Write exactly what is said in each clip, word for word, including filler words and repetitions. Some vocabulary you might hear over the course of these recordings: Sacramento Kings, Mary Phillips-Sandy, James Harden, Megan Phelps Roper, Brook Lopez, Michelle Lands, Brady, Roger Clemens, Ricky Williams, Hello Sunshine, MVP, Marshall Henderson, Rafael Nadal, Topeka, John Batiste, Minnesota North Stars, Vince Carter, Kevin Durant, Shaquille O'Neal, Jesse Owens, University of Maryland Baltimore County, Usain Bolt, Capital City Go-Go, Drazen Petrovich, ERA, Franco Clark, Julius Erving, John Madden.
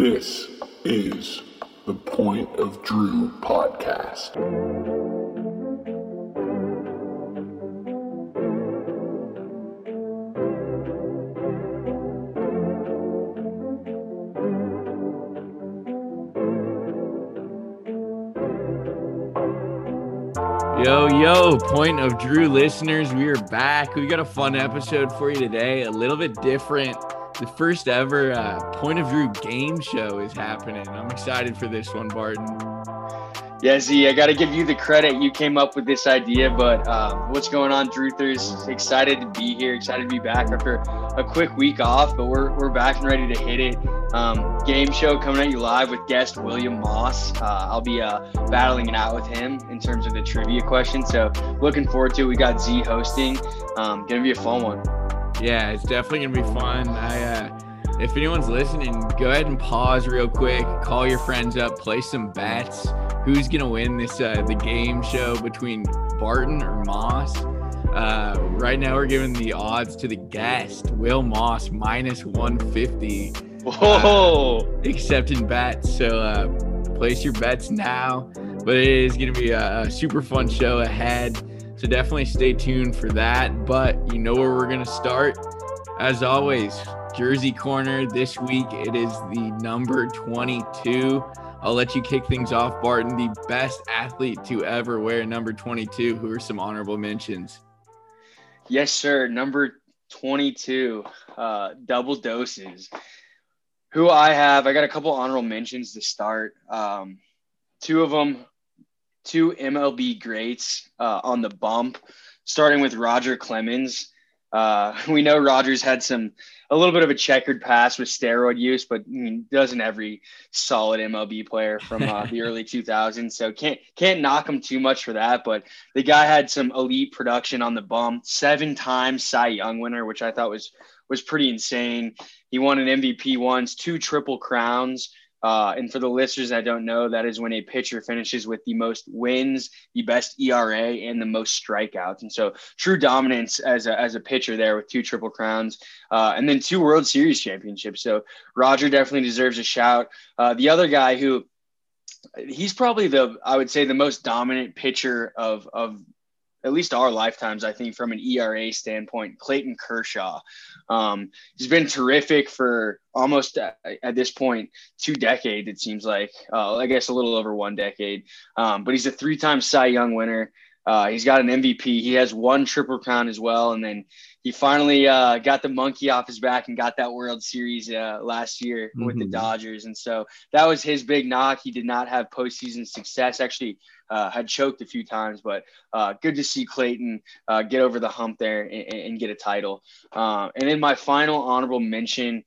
This is the Point of Drew podcast. Yo, yo, Point of Drew listeners, we are back. We got a fun episode for you today, a little bit different. The first ever uh, Point of Drew game show is happening. I'm excited for this one, Barton. Yeah, Z, I got to give you the credit. You came up with this idea, but um, what's going on, Drewthers? Excited to be here. Excited to be back after a quick week off, but we're we're back and ready to hit it. Um, game show coming at you live with guest William Moss. Uh, I'll be uh, battling it out with him in terms of the trivia question. So looking forward to it. We got Z hosting. Um, going to be a fun one. Yeah, it's definitely going to be fun. I, uh, if anyone's listening, go ahead and pause real quick. Call your friends up. Play some bets. Who's going to win this uh, the game show between Barton or Moss? Uh, right now, we're giving the odds to the guest, Will Moss, minus one fifty. Whoa! Uh, accepting bets. So uh, place your bets now. But it is going to be a, a super fun show ahead. So definitely stay tuned for that. But you know where we're going to start. As always, Jersey Corner this week. It is the number twenty-two. I'll let you kick things off, Barton. The best athlete to ever wear number twenty-two. Who are some honorable mentions? Yes, sir. Number twenty-two, uh, double doses. Who I have, I got a couple honorable mentions to start. Um, two of them. Two M L B greats uh, on the bump, starting with Roger Clemens. Uh, we know Roger's had some a little bit of a checkered past with steroid use, but I mean, doesn't every solid M L B player from uh, the early two thousands. So can't can't knock him too much for that. But the guy had some elite production on the bump. Seven-time Cy Young winner, which I thought was was pretty insane. He won an M V P once, two triple crowns. Uh, and for the listeners that don't know, that is when a pitcher finishes with the most wins, the best E R A, and the most strikeouts. And so true dominance as a, as a pitcher there with two triple crowns uh, and then two World Series championships. So Roger definitely deserves a shout. Uh, the other guy who he's probably the, I would say the most dominant pitcher of, of at least our lifetimes, I think, from an E R A standpoint, Clayton Kershaw. Um, he's been terrific for almost at, at this point, two decades, it seems like, uh, I guess a little over one decade. Um, but he's a three-time Cy Young winner. Uh, he's got an M V P. He has one triple crown as well. And then he finally uh, got the monkey off his back and got that World Series uh, last year mm-hmm. with the Dodgers. And so that was his big knock. He did not have postseason success, actually uh, had choked a few times, but uh, good to see Clayton uh, get over the hump there and, and get a title. Uh, and then my final honorable mention,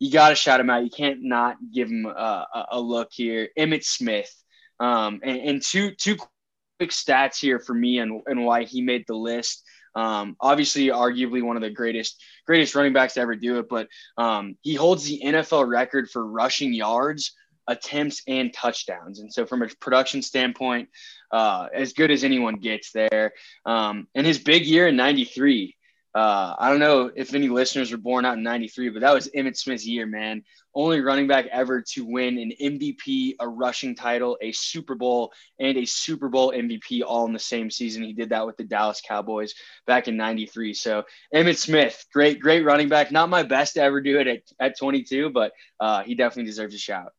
you got to shout him out. You can't not give him a, a look here. Emmitt Smith um, and, and two, two, quick stats here for me and, and why he made the list. Um, obviously, arguably one of the greatest greatest running backs to ever do it, but um, he holds the N F L record for rushing yards, attempts, and touchdowns. And so from a production standpoint, uh, as good as anyone gets there. Um, and his big year in ninety-three, uh, I don't know if any listeners were born out in ninety-three, but that was Emmitt Smith's year, man. Only running back ever to win an M V P, a rushing title, a Super Bowl, and a Super Bowl M V P all in the same season. He did that with the Dallas Cowboys back in ninety-three. So Emmitt Smith, great, great running back. Not my best to ever do it at, at twenty-two, but uh, he definitely deserves a shout.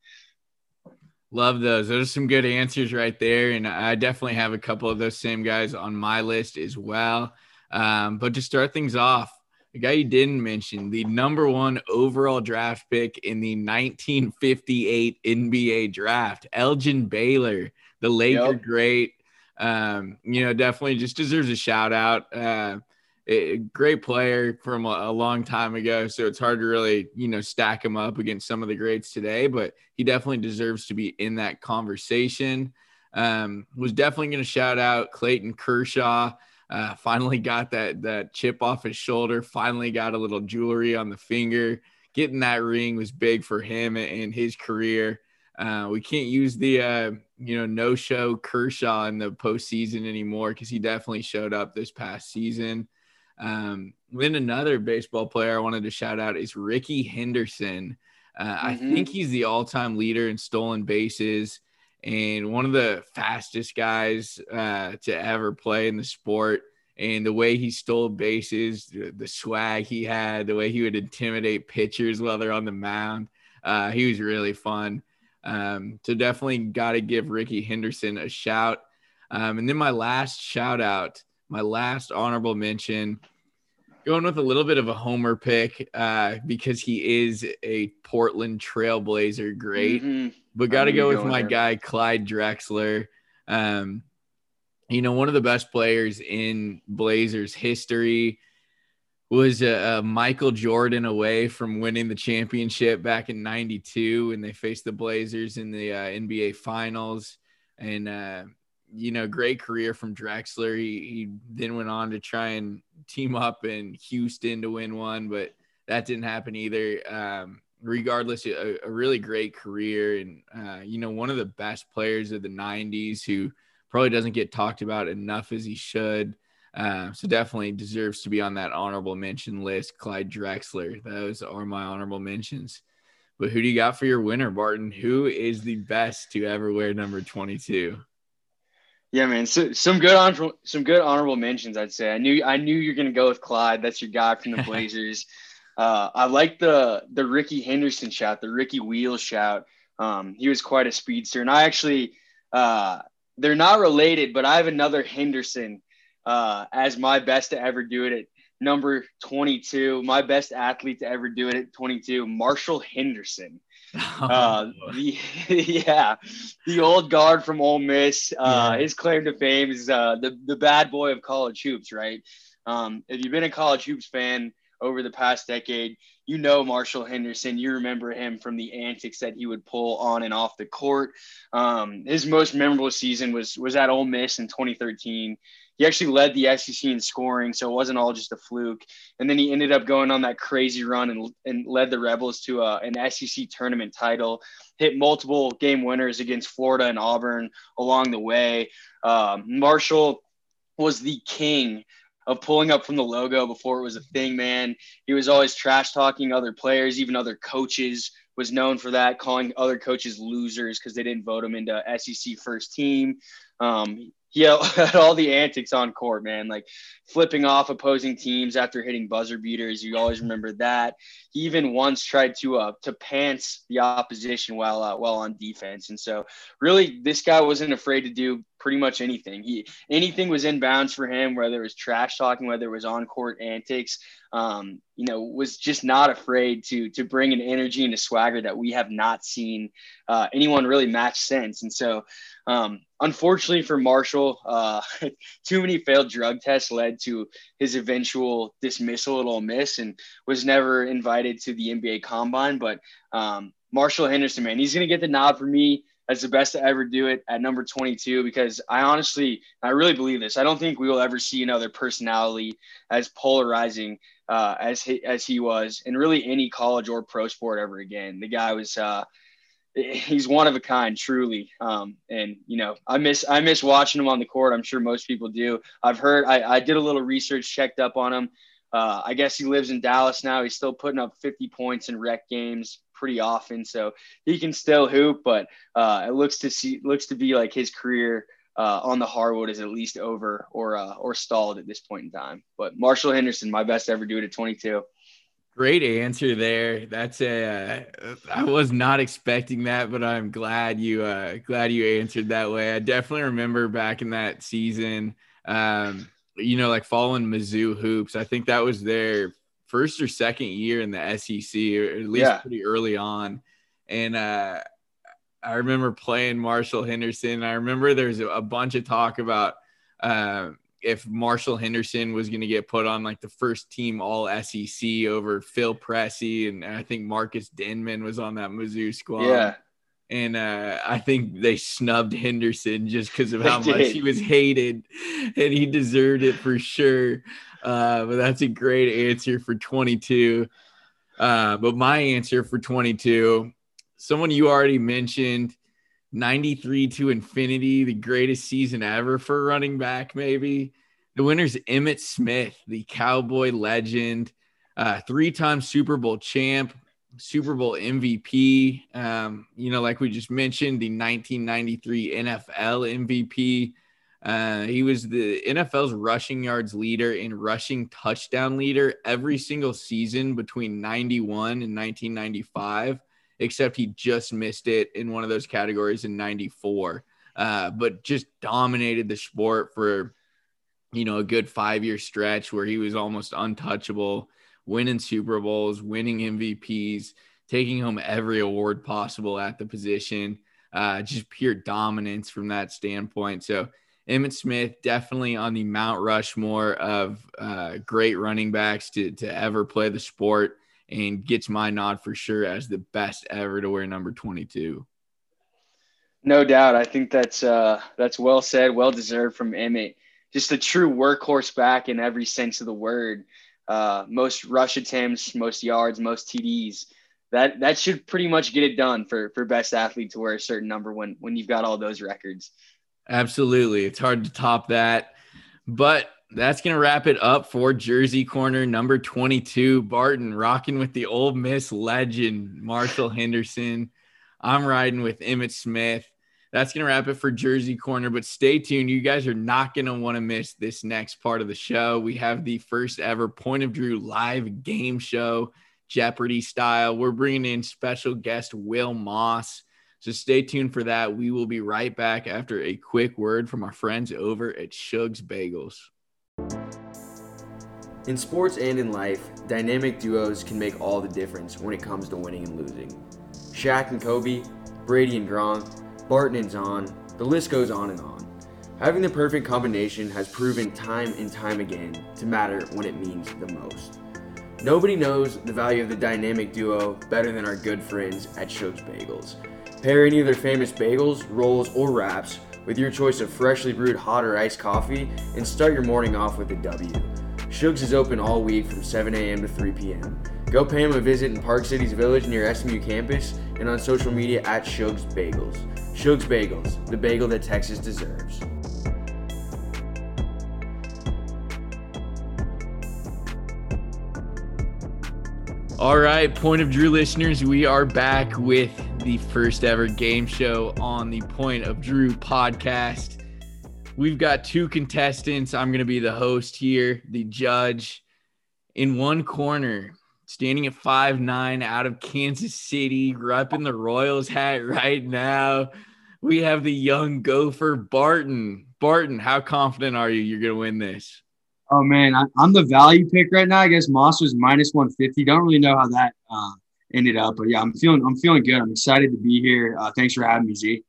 Love those. Those are some good answers right there. And I definitely have a couple of those same guys on my list as well. Um, but to start things off, the guy you didn't mention, the number one overall draft pick in the nineteen fifty-eight N B A draft, Elgin Baylor, the Laker yep. great. Um, you know, definitely just deserves a shout out. Uh, it, great player from a, a long time ago, so it's hard to really, you know, stack him up against some of the greats today, but he definitely deserves to be in that conversation. Um, was definitely going to shout out Clayton Kershaw. Uh, finally got that that chip off his shoulder, finally got a little jewelry on the finger. Getting that ring was big for him and his career. Uh, we can't use the, uh, you know, no-show Kershaw in the postseason anymore because he definitely showed up this past season. Um, then another baseball player I wanted to shout out is Ricky Henderson. Uh, mm-hmm. I think he's the all-time leader in stolen bases and one of the fastest guys uh, to ever play in the sport. And the way he stole bases, the swag he had, the way he would intimidate pitchers while they're on the mound. Uh, he was really fun. Um, so definitely got to give Ricky Henderson a shout. Um, and then my last shout out, my last honorable mention, going with a little bit of a homer pick uh, because he is a Portland Trailblazer. Great. Mm-hmm. But got to go with my there. guy, Clyde Drexler. Um, You know, one of the best players in Blazers history, was uh, Michael Jordan away from winning the championship back in ninety-two when they faced the Blazers in the uh, N B A Finals. And, uh, you know, great career from Drexler. He, he then went on to try and team up in Houston to win one, but that didn't happen either. Um, regardless, a, a really great career and, uh, you know, one of the best players of the nineties who – probably doesn't get talked about enough as he should. Uh, so definitely deserves to be on that honorable mention list, Clyde Drexler. Those are my honorable mentions. But who do you got for your winner, Barton? Who is the best to ever wear number twenty-two? Yeah, man. So, some good honor, some good honorable mentions, I'd say. I knew I knew you're going to go with Clyde. That's your guy from the Blazers. uh, I like the the Ricky Henderson shout, the Ricky Wheel shout. Um, he was quite a speedster, and I actually. Uh, They're not related, but I have another Henderson uh, as my best to ever do it at number twenty-two. My best athlete to ever do it at twenty-two, Marshall Henderson. Oh. Uh, the, yeah, the old guard from Ole Miss. Uh, yeah. His claim to fame is uh, the, the bad boy of college hoops, right? Um, if you've been a college hoops fan over the past decade, you know Marshall Henderson. You remember him from the antics that he would pull on and off the court. Um, his most memorable season was was at Ole Miss in twenty thirteen. He actually led the S E C in scoring, so it wasn't all just a fluke. And then he ended up going on that crazy run and, and led the Rebels to a, an S E C tournament title, hit multiple game winners against Florida and Auburn along the way. Um, Marshall was the king of pulling up from the logo before it was a thing, man. He was always trash talking other players, even other coaches, was known for that, calling other coaches losers because they didn't vote him into S E C first team. Um, he had all the antics on court, man, like flipping off opposing teams after hitting buzzer beaters. You always remember that. He even once tried to uh, to pants the opposition while uh, while on defense. And so really this guy wasn't afraid to do pretty much anything. He anything was in bounds for him, whether it was trash talking, whether it was on court antics, um, you know, was just not afraid to to bring an energy and a swagger that we have not seen uh, anyone really match since. And so um, unfortunately for Marshall, uh, too many failed drug tests led to his eventual dismissal at Ole Miss and was never invited to the N B A Combine. But um, Marshall Henderson, man, he's going to get the nod for me as the best to ever do it at number twenty-two, because I honestly, I really believe this. I don't think we will ever see another personality as polarizing uh, as he, as he was in really any college or pro sport ever again. The guy was, uh, he's one of a kind, truly. Um, and, you know, I miss, I miss watching him on the court. I'm sure most people do. I've heard, I, I did a little research, checked up on him. Uh, I guess he lives in Dallas now. He's still putting up fifty points in rec games pretty often, so he can still hoop, but uh, it looks to see looks to be like his career uh, on the hardwood is at least over or uh, or stalled at this point in time. But Marshall Henderson, my best to ever do it at twenty-two. Great answer there. That's a uh, I was not expecting that, but I'm glad you uh, glad you answered that way. I definitely remember back in that season, um, you know, like following Mizzou hoops. I think that was their first or second year in the S E C, or at least yeah. pretty early on. And uh, I remember playing Marshall Henderson. I remember there was a bunch of talk about uh, if Marshall Henderson was going to get put on like the first team all S E C over Phil Pressey. And I think Marcus Denman was on that Mizzou squad. Yeah. And uh, I think they snubbed Henderson just because of how much he was hated, and he deserved it for sure. Uh, but that's a great answer for twenty-two. Uh, but my answer for twenty-two, someone you already mentioned, ninety-three to infinity, the greatest season ever for running back, maybe. The winner's Emmitt Smith, the Cowboy legend, uh, three-time Super Bowl champ, Super Bowl M V P, um, you know, like we just mentioned, the nineteen ninety-three N F L M V P. Uh, he was the N F L's rushing yards leader and rushing touchdown leader every single season between ninety-one and nineteen ninety-five, except he just missed it in one of those categories in ninety-four, uh, but just dominated the sport for, you know, a good five-year stretch where he was almost untouchable, winning Super Bowls, winning M V Ps, taking home every award possible at the position, uh, just pure dominance from that standpoint. So Emmitt Smith definitely on the Mount Rushmore of uh, great running backs to, to ever play the sport, and gets my nod for sure as the best ever to wear number twenty-two. No doubt. I think that's uh, that's well said, well deserved from Emmitt. Just a true workhorse back in every sense of the word. Uh, most rush attempts, most yards, most T Ds. That that should pretty much get it done for for best athlete to wear a certain number when when you've got all those records. Absolutely. It's hard to top that, but that's going to wrap it up for Jersey Corner. Number twenty-two, Barton, rocking with the Ole Miss legend, Marshall Henderson. I'm riding with Emmitt Smith. That's going to wrap it for Jersey Corner, but stay tuned. You guys are not going to want to miss this next part of the show. We have the first ever Point of Drew live game show, Jeopardy style. We're bringing in special guest Will Moss. So stay tuned for that. We will be right back after a quick word from our friends over at Shug's Bagels. In sports and in life, dynamic duos can make all the difference when it comes to winning and losing. Shaq and Kobe, Brady and Gronk, Barton and Zahn, the list goes on and on. Having the perfect combination has proven time and time again to matter when it means the most. Nobody knows the value of the dynamic duo better than our good friends at Shug's Bagels. Pair any of their famous bagels, rolls, or wraps with your choice of freshly brewed hot or iced coffee and start your morning off with a W. Shug's is open all week from seven a.m. to three p.m. Go pay them a visit in Park City's Village near S M U campus and on social media at Shug's Bagels. Shug's Bagels, the bagel that Texas deserves. All right, Point of Drew listeners, we are back with the first ever game show on the Point of Drew podcast. We've got two contestants. I'm going to be the host here, the judge. In one corner, standing at five nine, out of Kansas City, repping the Royals hat right now, we have the young gopher, Barton. Barton, how confident are you you're going to win this? Oh, man, I, I'm the value pick right now. I guess Moss was minus one fifty. Don't really know how that uh, ended up. But, yeah, I'm feeling I'm feeling good. I'm excited to be here. Uh, thanks for having me, Z.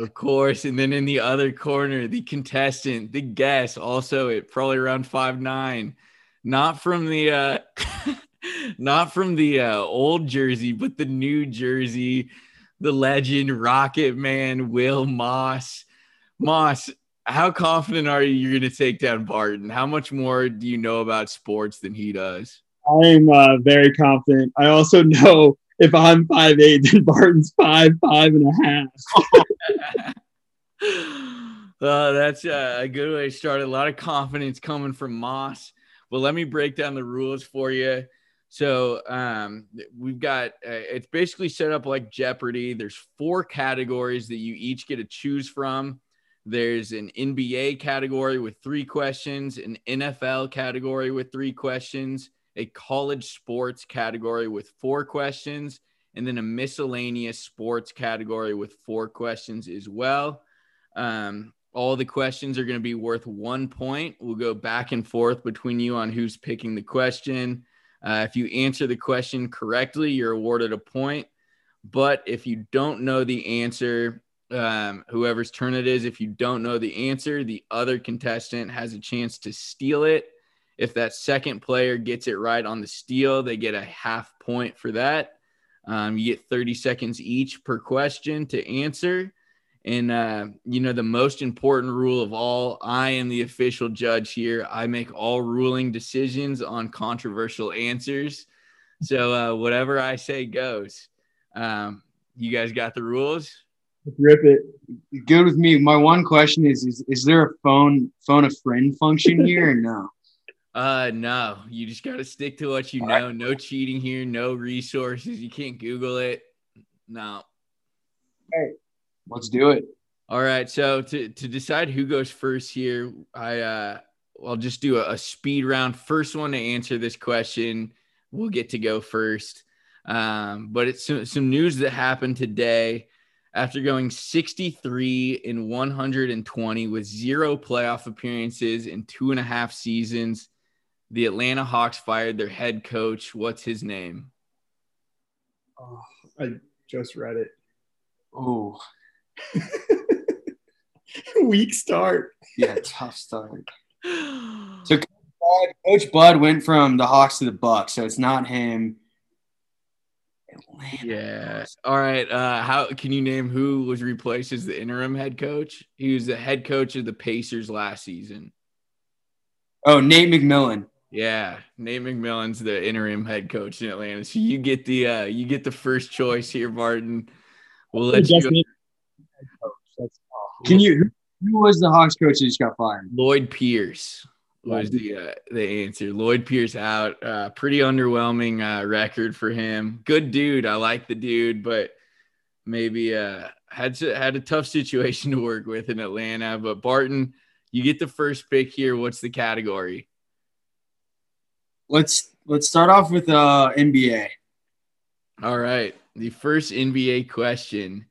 Of course. And then in the other corner, the contestant, the guest, also at probably around five nine. Not from the uh, – not from the uh, old Jersey, but the new Jersey, the legend, Rocket Man, Will Moss. Moss. How confident are you you're going to take down Barton? How much more do you know about sports than he does? I'm uh, very confident. I also know if I'm five eight, then Barton's five, five and a half. uh, that's uh, a good way to start. A lot of confidence coming from Moss. Well, let me break down the rules for you. So um, we've got uh, – it's basically set up like Jeopardy. There's four categories that you each get to choose from. There's an N B A category with three questions, an N F L category with three questions, a college sports category with four questions, and then a miscellaneous sports category with four questions as well. Um, all the questions are going to be worth one point. We'll go back and forth between you on who's picking the question. Uh, if you answer the question correctly, you're awarded a point. But if you don't know the answer, Um, whoever's turn it is, if you don't know the answer, the other contestant has a chance to steal it. If that second player gets it right on the steal, they get a half point for that. Um, you get thirty seconds each per question to answer. And, uh, you know, the most important rule of all, I am the official judge here. I make all ruling decisions on controversial answers. So uh, whatever I say goes. Um, you guys got the rules? Rip it. Good with me. My one question is, is, is there a phone, phone a friend function here or no? Uh, no, you just got to stick to what you all know. Right. No cheating here. No resources. You can't Google it. No. Hey, let's do it. All right. So to, to decide who goes first here, I, uh, I'll just do a, a speed round. First one to answer this question will get to go first. Um, but it's some, some news that happened today. After going sixty-three and one hundred twenty with zero playoff appearances in two and a half seasons, the Atlanta Hawks fired their head coach. What's his name? Oh, I just read it. Oh. Weak start. Yeah, tough start. So Coach Bud, Coach Bud went from the Hawks to the Bucks, so it's not him. Atlanta. Yeah. All right. Uh, how can you name who was replaced as the interim head coach? He was the head coach of the Pacers last season. Oh, Nate McMillan. Yeah, Nate McMillan's the interim head coach in Atlanta. So you get the uh, you get the first choice here, Martin. We'll let you. Go. Can you? Who was the Hawks coach that just got fired? Lloyd Pierce was the uh, the answer. Lloyd Pierce out. Uh, pretty underwhelming uh, record for him. Good dude. I like the dude, but maybe uh, had to, had a tough situation to work with in Atlanta. But Barton, you get the first pick here. What's the category? Let's let's start off with uh, N B A. All right, the first N B A question.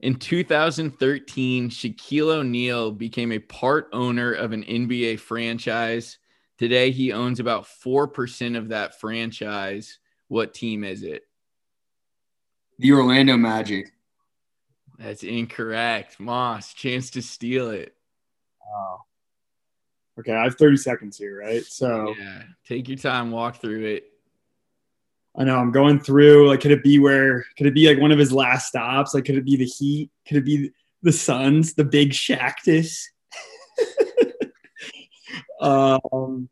In two thousand thirteen, Shaquille O'Neal became a part owner of an N B A franchise. Today, he owns about four percent of that franchise. What team is it? The Orlando Magic. That's incorrect. Moss, chance to steal it. Wow. Okay, I have thirty seconds here, right? So yeah, take your time, walk through it. I know I'm going through, like, could it be where, could it be like one of his last stops? Like, could it be the Heat? Could it be the Suns, the big Shactus? um,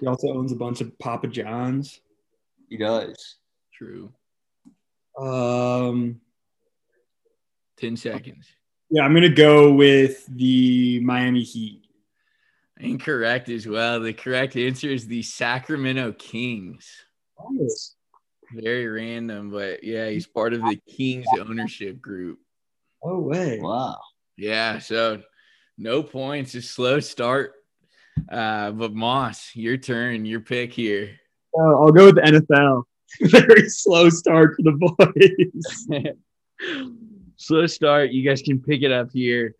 he also owns a bunch of Papa John's. He does. True. Um, ten seconds. Yeah, I'm going to go with the Miami Heat. Incorrect as well. The correct answer is the Sacramento Kings. Very random, but yeah, he's part of the Kings ownership group. Oh, way. Wow. Yeah, so no points, a slow start. Uh, but Moss, your turn, your pick here. Oh, I'll go with the N F L. Very slow start for the boys. Slow start. You guys can pick it up here.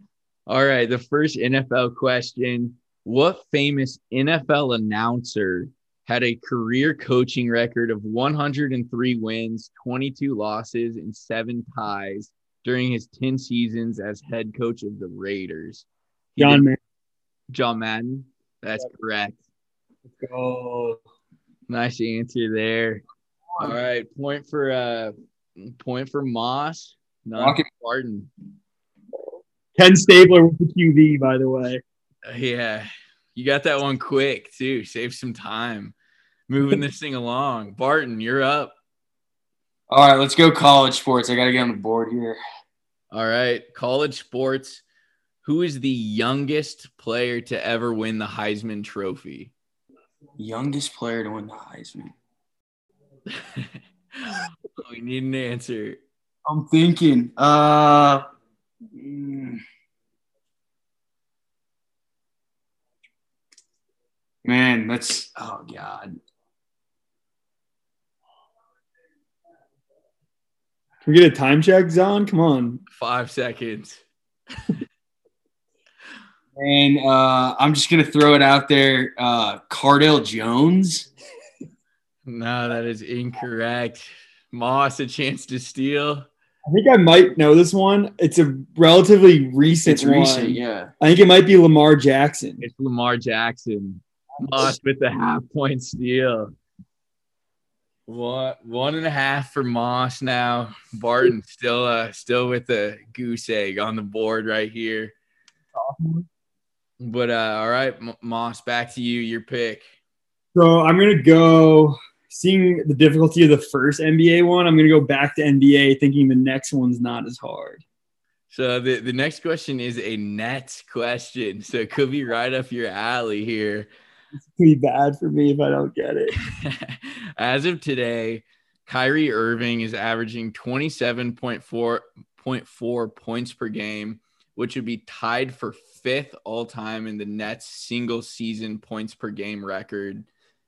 All right, the first N F L question. What famous N F L announcer had a career coaching record of one hundred three wins, twenty-two losses, and seven ties during his ten seasons as head coach of the Raiders? He John did- Madden. John Madden. That's yeah. correct. Let's go. Nice answer there. All right, point for uh, point for Moss. Not Barton. Ken Stabler with the Q B, by the way. Uh, yeah, you got that one quick too. Save some time. Moving this thing along. Barton, you're up. All right, let's go college sports. I got to get on the board here. All right, college sports. Who is the youngest player to ever win the Heisman Trophy? Youngest player to win the Heisman. We need an answer. I'm thinking. Uh, man, that's – oh, God. Can we get a time check, Zon? Come on. Five seconds. And uh, I'm just going to throw it out there. Uh, Cardale Jones? No, that is incorrect. Moss, a chance to steal. I think I might know this one. It's a relatively recent one. It's recent, yeah. I think it might be Lamar Jackson. It's Lamar Jackson. Moss with the half-point steal. One, one and a half for Moss now. Barton still uh, still with the goose egg on the board right here. But, uh, all right, M- Moss, back to you, your pick. So I'm going to go – seeing the difficulty of the first N B A one, I'm going to go back to N B A thinking the next one's not as hard. So the, the next question is a Nets question. So it could be right up your alley here. It's pretty bad for me if I don't get it. As of today, Kyrie Irving is averaging twenty-seven point four points per game, which would be tied for fifth all-time in the Nets' single-season points per game record.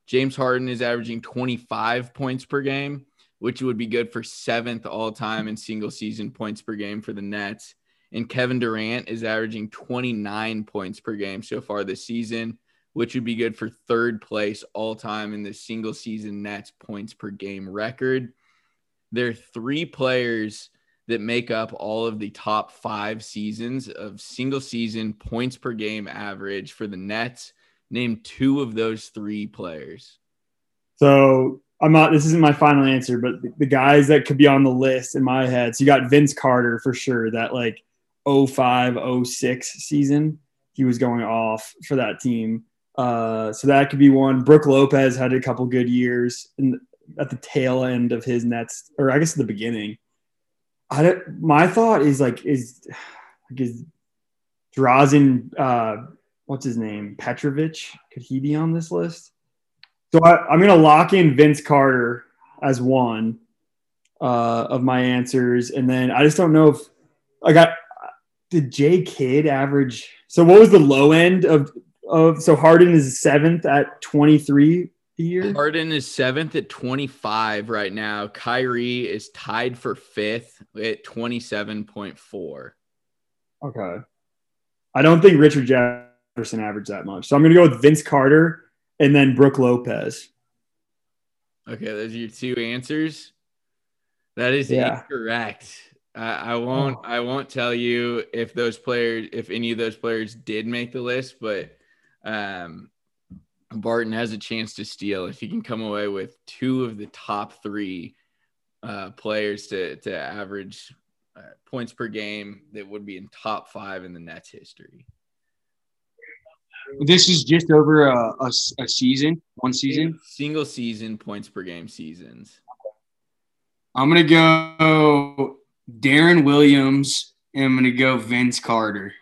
James Harden is averaging twenty-five points per game, which would be good for seventh all-time in single-season points per game for the Nets. And Kevin Durant is averaging twenty-nine points per game so far this season, which would be good for third place all-time in the single-season Nets points per game record. There are three players that make up all of the top five seasons of single-season points per game average for the Nets. Name two of those three players. So I'm not – this isn't my final answer, but the, the guys that could be on the list in my head. So you got Vince Carter for sure, that like oh five oh six season. He was going off for that team. Uh, so that could be one. Brook Lopez had a couple good years in, at the tail end of his Nets, or I guess the beginning. I don't, my thought is like is like is Drazen, uh, what's his name, Petrovic? Could he be on this list? So I, I'm gonna lock in Vince Carter as one uh, of my answers, and then I just don't know if I got did J Kidd average. So what was the low end of? Of, so Harden is seventh at twenty-three a year. Harden is seventh at twenty-five right now. Kyrie is tied for fifth at twenty-seven point four. Okay. I don't think Richard Jefferson averaged that much. So I'm going to go with Vince Carter and then Brook Lopez. Okay, those are your two answers. That is yeah. incorrect. I won't oh. I won't tell you if those players if any of those players did make the list, but Um, Barton has a chance to steal if he can come away with two of the top three uh, players to to average uh, points per game that would be in top five in the Nets history. This is just over a, a, a season, one season, single season points per game seasons. I'm gonna go Darren Williams. And I'm gonna go Vince Carter.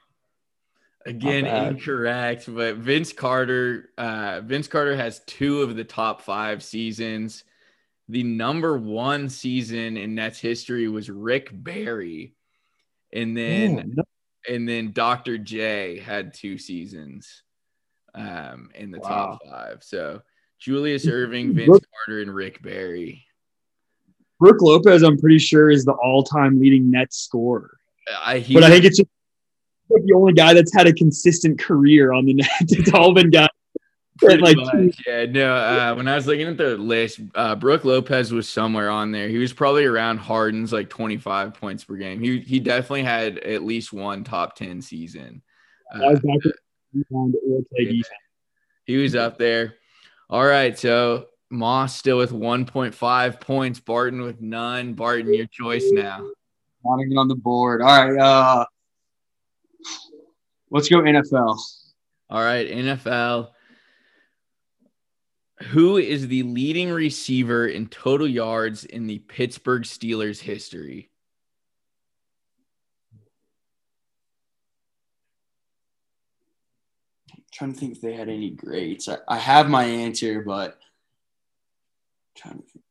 Again, incorrect, but Vince Carter, uh, Vince Carter has two of the top five seasons. The number one season in Nets history was Rick Barry, and then oh, no. and then Doctor J had two seasons um, in the wow. top five. So Julius Irving, Vince Brooke, Carter, and Rick Barry. Brook Lopez, I'm pretty sure, is the all-time leading Nets scorer. I, but I think it's just the only guy that's had a consistent career on the net. It's all been guys. Like, much, yeah, no. Uh, when I was looking at the list, uh, Brook Lopez was somewhere on there. He was probably around Harden's like twenty-five points per game. He he definitely had at least one top ten season. Uh, yeah, he was up there. All right, so Moss still with one point five points. Barton with none. Barton, your choice now. Wanting it on the board. All right. Uh, Let's go N F L. All right, N F L. Who is the leading receiver in total yards in the Pittsburgh Steelers history? I'm trying to think if they had any greats. I, I have my answer, but I'm trying to think.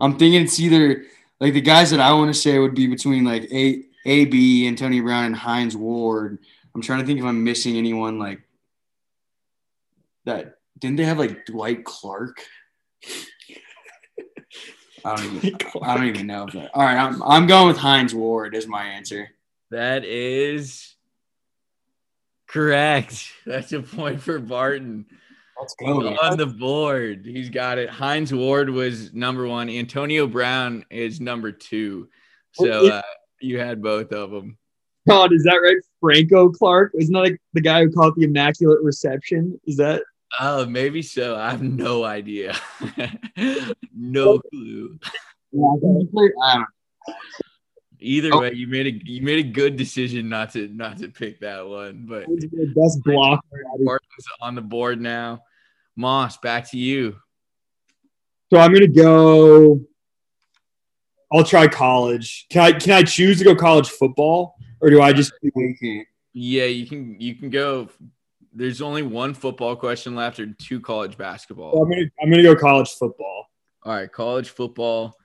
I'm thinking it's either – like the guys that I want to say would be between like A, A B, Antonio Brown, and Hines Ward. I'm trying to think if I'm missing anyone like that. Didn't they have like Dwight Clark? I don't even, Clark. I don't even know. But, all right, I'm I'm going with Hines Ward as my answer. That is correct. That's a point for Barton. Let's go, on the board. He's got it. Hines Ward was number one. Antonio Brown is number two. So uh, you had both of them. God, is that right? Franco Clark? Isn't that like the guy who caught the Immaculate Reception? Is that? Oh, uh, maybe so. I have no idea. No clue. Either way, you made a you made a good decision not to not to pick that one. But best block on the board now. Moss, back to you. So I'm gonna go. I'll try college. Can I can I choose to go college football, or do I just? You can't. Yeah, you can you can go. There's only one football question left, or two college basketball. Well, I'm gonna I'm gonna go college football. All right, college football.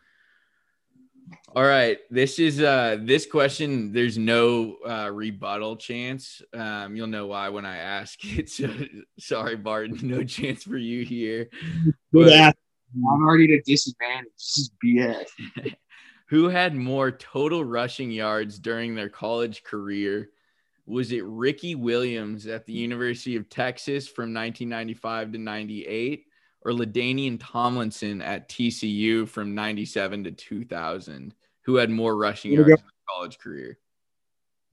All right, this is uh this question. There's no uh, rebuttal chance. Um, you'll know why when I ask it. So, sorry, Barton, no chance for you here. But, yeah, I'm already at a disadvantage. This is B S. Who had more total rushing yards during their college career? Was it Ricky Williams at the University of Texas from nineteen ninety-five to ninety-eight, or LaDainian Tomlinson at T C U from ninety-seven to two thousand? Who had more rushing yards go, in their college career?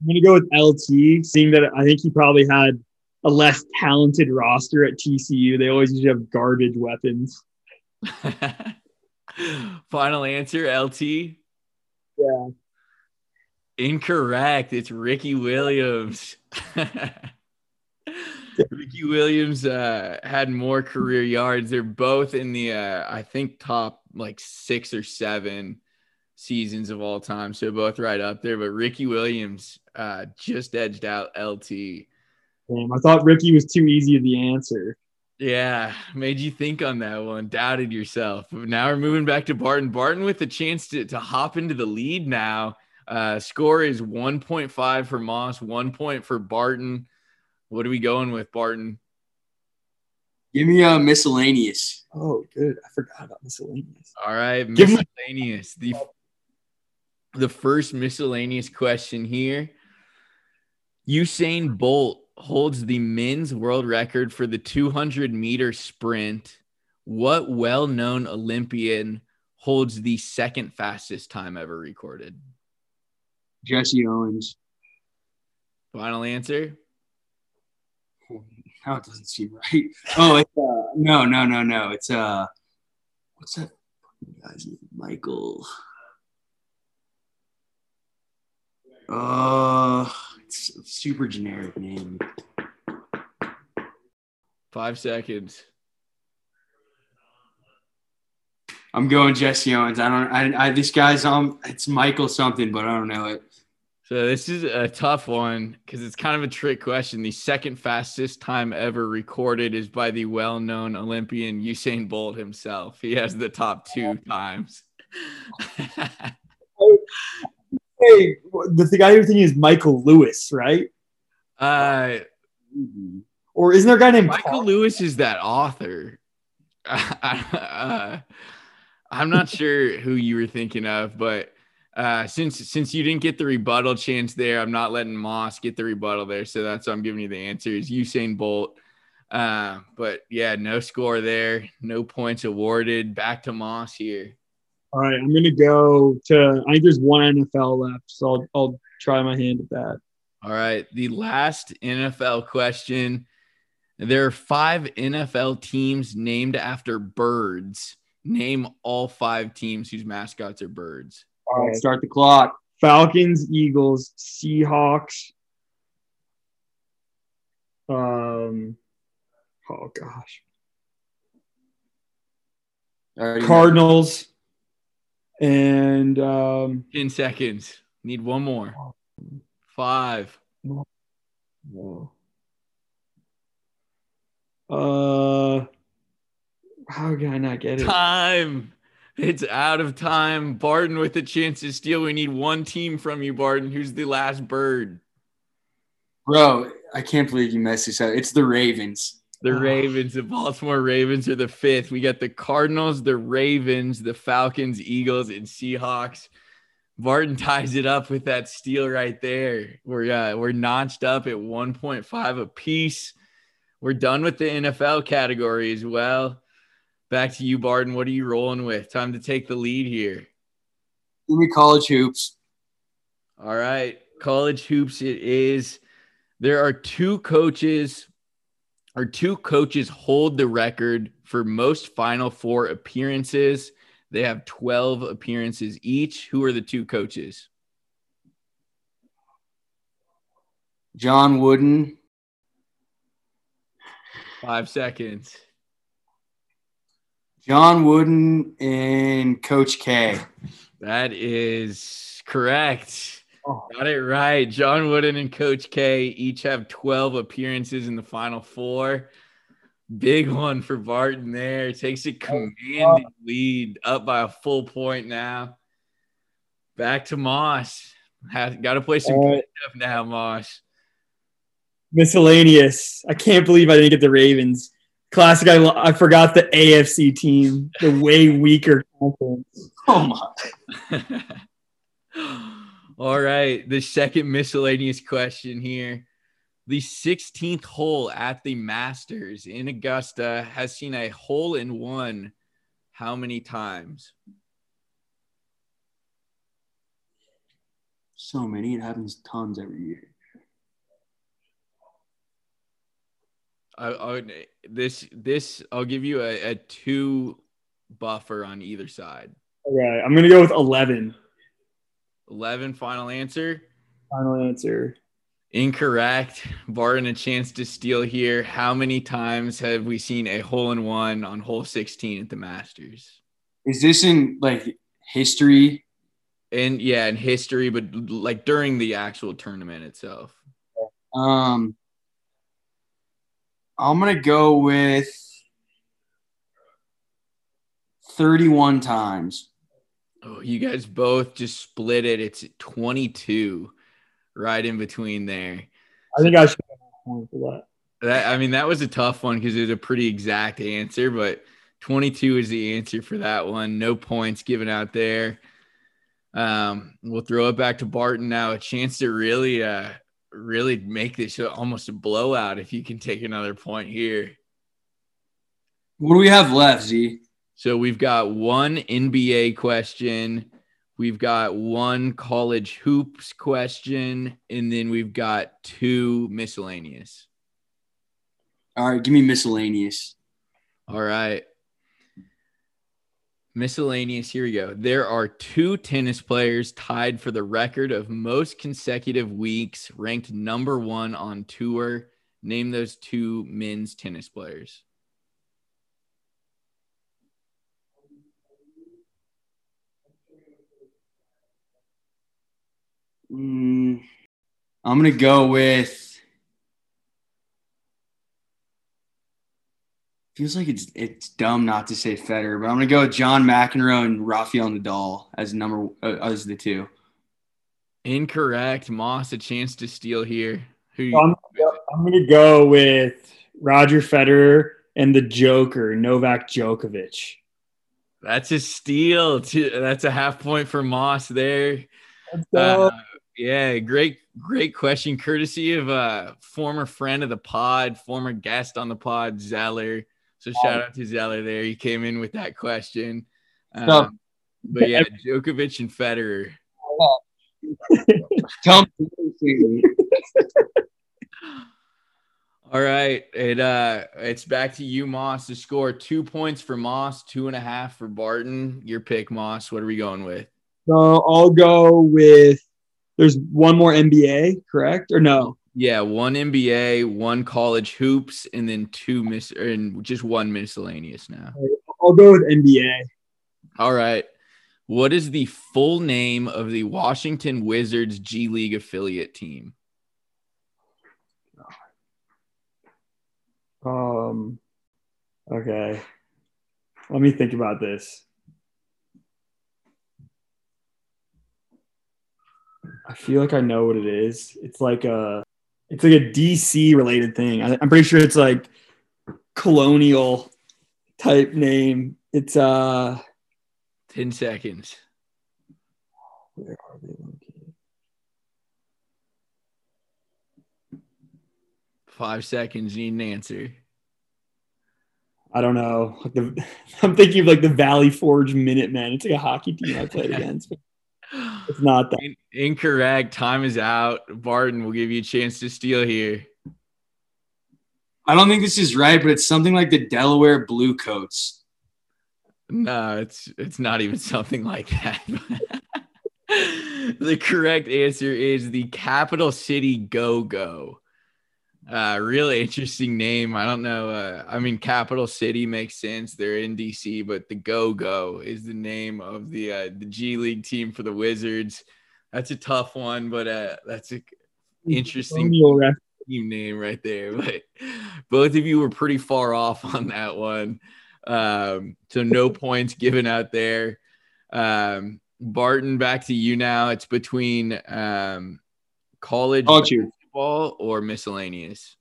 I'm going to go with L T, seeing that I think he probably had a less talented roster at T C U. They always usually have garbage weapons. Final answer, L T? Yeah. Incorrect. It's Ricky Williams. Ricky Williams uh, had more career yards. They're both in the, uh, I think, top like six or seven seasons of all time. So both right up there. But Ricky Williams uh, just edged out L T. Damn, I thought Ricky was too easy of the answer. Yeah, made you think on that one, doubted yourself. Now we're moving back to Barton. Barton with a chance to, to hop into the lead now. Uh, score is one point five for Moss, one point for Barton. What are we going with, Barton? Give me a miscellaneous. Oh, good. I forgot about miscellaneous. All right, miscellaneous. The, the first miscellaneous question here. Usain Bolt holds the men's world record for the two hundred meter sprint. What well-known Olympian holds the second fastest time ever recorded? Jesse Owens. Final answer? Oh, now it doesn't seem right. Oh, it's, uh, no, no, no, no. It's, uh, what's that guy's name? Michael. Uh, it's a super generic name. Five seconds. I'm going Jesse Owens. I don't. I. I this guy's um. It's Michael something, but I don't know it. So this is a tough one because it's kind of a trick question. The second fastest time ever recorded is by the well-known Olympian Usain Bolt himself. He has the top two times. Hey, the guy you're thinking is Michael Lewis, right? Uh, or isn't there a guy named Michael Carl? Lewis? Is that author? uh, I'm not sure who you were thinking of, but uh, since since you didn't get the rebuttal chance there, I'm not letting Moss get the rebuttal there, so that's why I'm giving you the answer is Usain Bolt. Uh, but yeah, no score there, no points awarded. Back to Moss here. All right, I'm going to go to – I think there's one N F L left, so I'll, I'll try my hand at that. All right, the last N F L question. There are five N F L teams named after birds. Name all five teams whose mascots are birds. All right, start the clock. Falcons, Eagles, Seahawks. Um, oh, gosh. Cardinals. And um, ten seconds. Need one more. Five. Whoa. Uh, how can I not get it? Time. It's out of time. Barton with a chance to steal. We need one team from you, Barton. Who's the last bird? Bro, I can't believe you messed this up. It's the Ravens. The Ravens, the Baltimore Ravens are the fifth. We got the Cardinals, the Ravens, the Falcons, Eagles, and Seahawks. Barton ties it up with that steal right there. We're uh, we're notched up at one point five apiece. We're done with the N F L category as well. Back to you, Barton. What are you rolling with? Time to take the lead here. Give me college hoops. All right, college hoops it is. There are two coaches – Our two coaches hold the record for most Final Four appearances. They have twelve appearances each. Who are the two coaches? John Wooden. Five seconds. John Wooden and Coach K. That is correct. Oh. Got it right. John Wooden and Coach K each have twelve appearances in the Final Four. Big one for Barton there. Takes a commanding lead up by a full point now. Back to Moss. Got to play some All good right. stuff now, Moss. Miscellaneous. I can't believe I didn't get the Ravens. Classic, I, I forgot the A F C team, the way weaker conference. Oh, my. All right, the second miscellaneous question here. The sixteenth hole at the Masters in Augusta has seen a hole in one how many times? So many. It happens tons every year. I, I this this I'll give you a, a two buffer on either side. All right, I'm gonna go with eleven. Eleven. Final answer. Final answer. Incorrect. Barton a chance to steal here. How many times have we seen a hole in one on hole sixteen at the Masters? Is this in like history? And yeah, in history, but like during the actual tournament itself. Um. I'm going to go with thirty-one times. Oh, you guys both just split it. It's twenty-two right in between there. I think I should have a point for that. that. I mean, that was a tough one because it was a pretty exact answer, but twenty-two is the answer for that one. No points given out there. Um, we'll throw it back to Barton now. A chance to really uh, – really make this almost a blowout if you can take another point here. What do we have left, Z? So we've got one N B A question. We've got one college hoops question. And then we've got two miscellaneous. All right, give me miscellaneous. All right. Miscellaneous, here we go. There are two tennis players tied for the record of most consecutive weeks ranked number one on tour. Name those two men's tennis players. Mm, I'm going to go with feels like it's it's dumb not to say Federer, but I'm gonna go with John McEnroe and Rafael Nadal as number uh, as the two. Incorrect. Moss, a chance to steal here. Who you- I'm, I'm gonna go with Roger Federer and the Joker, Novak Djokovic. That's a steal. Too. That's a half point for Moss there. Uh, yeah, great, great question. Courtesy of a former friend of the pod, former guest on the pod, Zeller. So shout out to Zeller there. He came in with that question. Um, but yeah, Djokovic and Federer. All right. It uh it's back to you, Moss. The score two points for Moss, two and a half for Barton. Your pick, Moss. What are we going with? So I'll go with there's one more N B A, correct? Or no? Yeah, one N B A, one college hoops, and then two mis- and just one miscellaneous now. I'll go with N B A. All right. What is the full name of the Washington Wizards G League affiliate team? Um. Okay. Let me think about this. I feel like I know what it is. It's like a, it's like a D C related thing. I, I'm pretty sure it's like colonial type name. It's uh, ten seconds. Where are they located? Five seconds. Need an answer. I don't know. Like the, I'm thinking of like the Valley Forge Minutemen. It's like a hockey team I played against. It's not that. In- incorrect. Time is out. Barton will give you a chance to steal here. I don't think this is right, but it's something like the Delaware Bluecoats. No, it's it's not even something like that. The correct answer is the Capital City Go-Go. Uh, really interesting name. I don't know. Uh, I mean, Capital City makes sense. They're in D C, but the Go-Go is the name of the uh, the G League team for the Wizards. that's a tough one, but uh, that's an interesting team name right there. But both of you were pretty far off on that one. Um, so no points given out there. Um, Barton, back to you now. It's between um, college basketball or miscellaneous.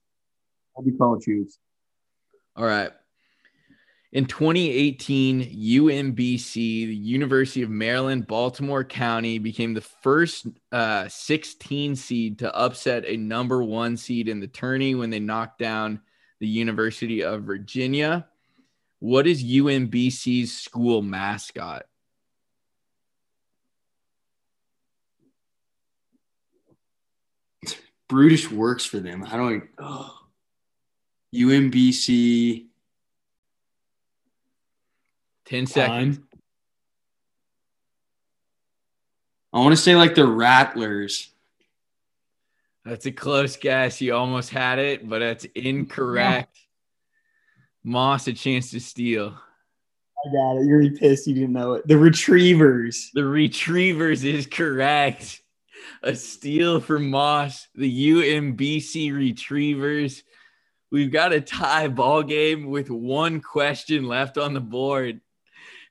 I'll be college hoops. All right. In twenty eighteen, U M B C, the University of Maryland Baltimore County, became the first uh, sixteen seed to upset a number one seed in the tourney when they knocked down the University of Virginia. What is U M B C's school mascot? Brutish works for them. I don't oh. U M B C. ten seconds. Time. I want to say like the Rattlers. That's a close guess. You almost had it, but that's incorrect. Yeah. Moss, a chance to steal. I got it. You're pissed you didn't know it. The Retrievers. The Retrievers is correct. A steal for Moss. The U M B C Retrievers. We've got a tie ball game with one question left on the board.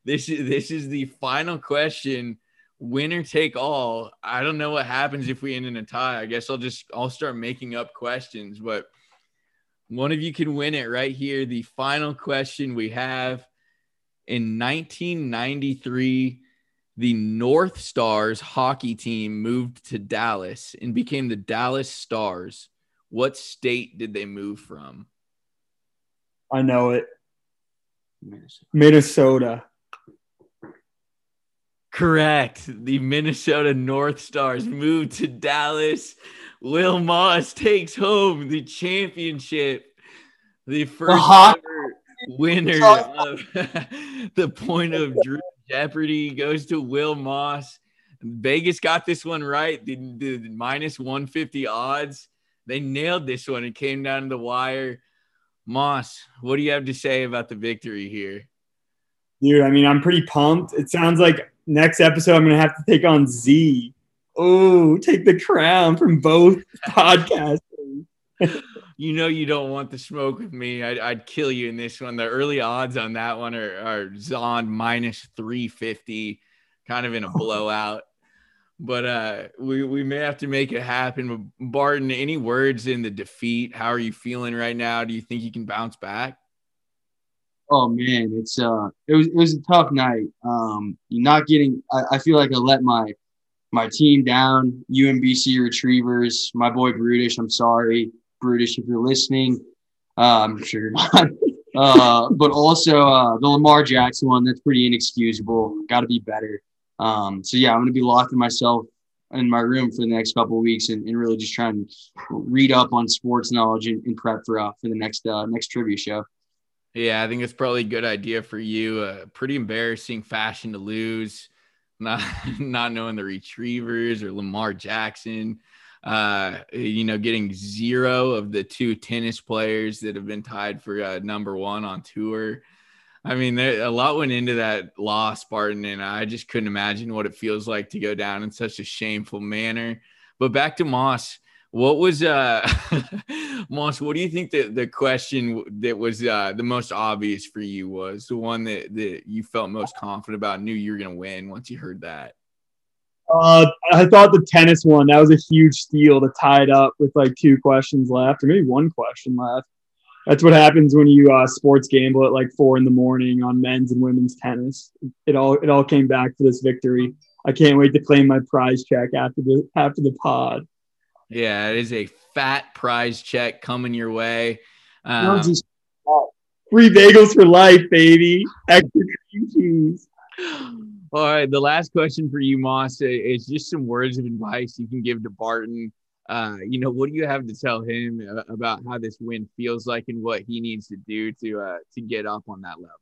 This is this is the final question, winner take all. I don't know what happens if we end in a tie. I guess I'll just I'll start making up questions, but one of you can win it right here. The final question we have: in nineteen ninety-three, the North Stars hockey team moved to Dallas and became the Dallas Stars. What state did they move from? I know it. Minnesota. Minnesota. Correct. The Minnesota North Stars moved to Dallas. Will Moss takes home the championship. The first uh-huh. ever winner of the Point of Drew Jeopardy goes to Will Moss. Vegas got this one right. The, the minus one fifty odds. They nailed this one. It came down to the wire. Moss, what do you have to say about the victory here? Dude, I mean, I'm pretty pumped. It sounds like next episode, I'm going to have to take on Z. Oh, take the crown from both podcasts. You know you don't want the smoke with me. I'd, I'd kill you in this one. The early odds on that one are, are Zon minus three fifty, kind of in a blowout. But uh, we, we may have to make it happen. Barton, any words in the defeat? How are you feeling right now? Do you think you can bounce back? Oh man, it's uh, it was it was a tough night. Um, not getting, I, I feel like I let my my team down. U M B C Retrievers, my boy Brutish. I'm sorry, Brutish, if you're listening. Uh, I'm sure you're not. uh, but also uh, the Lamar Jackson one. That's pretty inexcusable. Got to be better. Um, so yeah, I'm gonna be locking myself in my room for the next couple of weeks and, and really just trying to read up on sports knowledge and, and prep for uh, for the next uh, next trivia show. Yeah, I think it's probably a good idea for you. Uh, pretty embarrassing fashion to lose, not not knowing the Retrievers or Lamar Jackson. Uh, you know, getting zero of the two tennis players that have been tied for uh, number one on tour. I mean, there, a lot went into that loss, Barton, and I just couldn't imagine what it feels like to go down in such a shameful manner. But back to Moss. What was uh, – Moss, what do you think that the question that was uh, the most obvious for you was, the one that, that you felt most confident about, knew you were going to win once you heard that? Uh, I thought the tennis one, that was a huge steal to tie it up with like two questions left or maybe one question left. That's what happens when you uh, sports gamble at like four in the morning on men's and women's tennis. It all it all came back to this victory. I can't wait to claim my prize check after the after the pod. Yeah, it is a fat prize check coming your way. Um, just, uh, free bagels for life, baby. Extra cream cheese. All right, the last question for you, Moss, is just some words of advice you can give to Barton. Uh, you know, what do you have to tell him about how this win feels like and what he needs to do to uh, to get up on that level?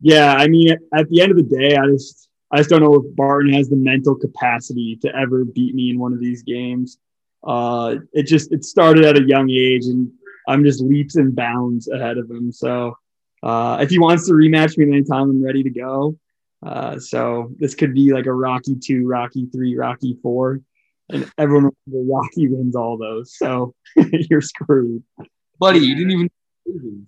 Yeah, I mean, at the end of the day, I just I just don't know if Barton has the mental capacity to ever beat me in one of these games. Uh, it just it started at a young age, and I'm just leaps and bounds ahead of him. So uh, if he wants to rematch me anytime, I'm ready to go. Uh, so this could be like a Rocky two, Rocky three, Rocky four, and everyone remember Rocky wins all those. So you're screwed, buddy. You didn't even.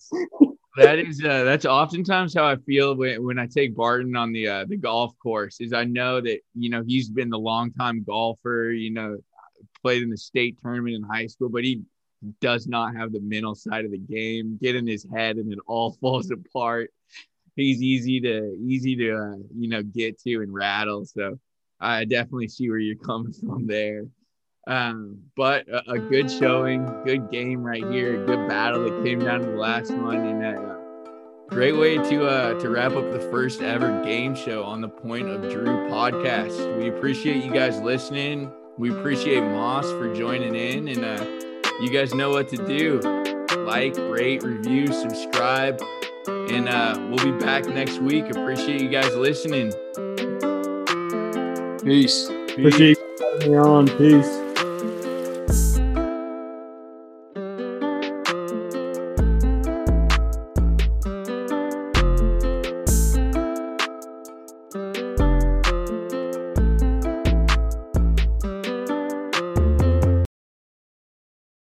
That is uh, that's oftentimes how I feel when, when I take Barton on the uh, the golf course. Is I know that you know he's been the longtime golfer. You know, played in the state tournament in high school, but he does not have the mental side of the game. Get in his head, and it all falls apart. He's easy to easy to uh, you know get to and rattle. So I definitely see where you're coming from there. Um, but a, a good showing, good game right here, good battle that came down to the last Monday night. Great way to uh, to wrap up the first ever game show on the Point of Drew podcast. We appreciate you guys listening. We appreciate Moss for joining in, and uh, you guys know what to do. Like, rate, review, subscribe, and uh, we'll be back next week. Appreciate you guys listening. Peace. Peace. On. Peace.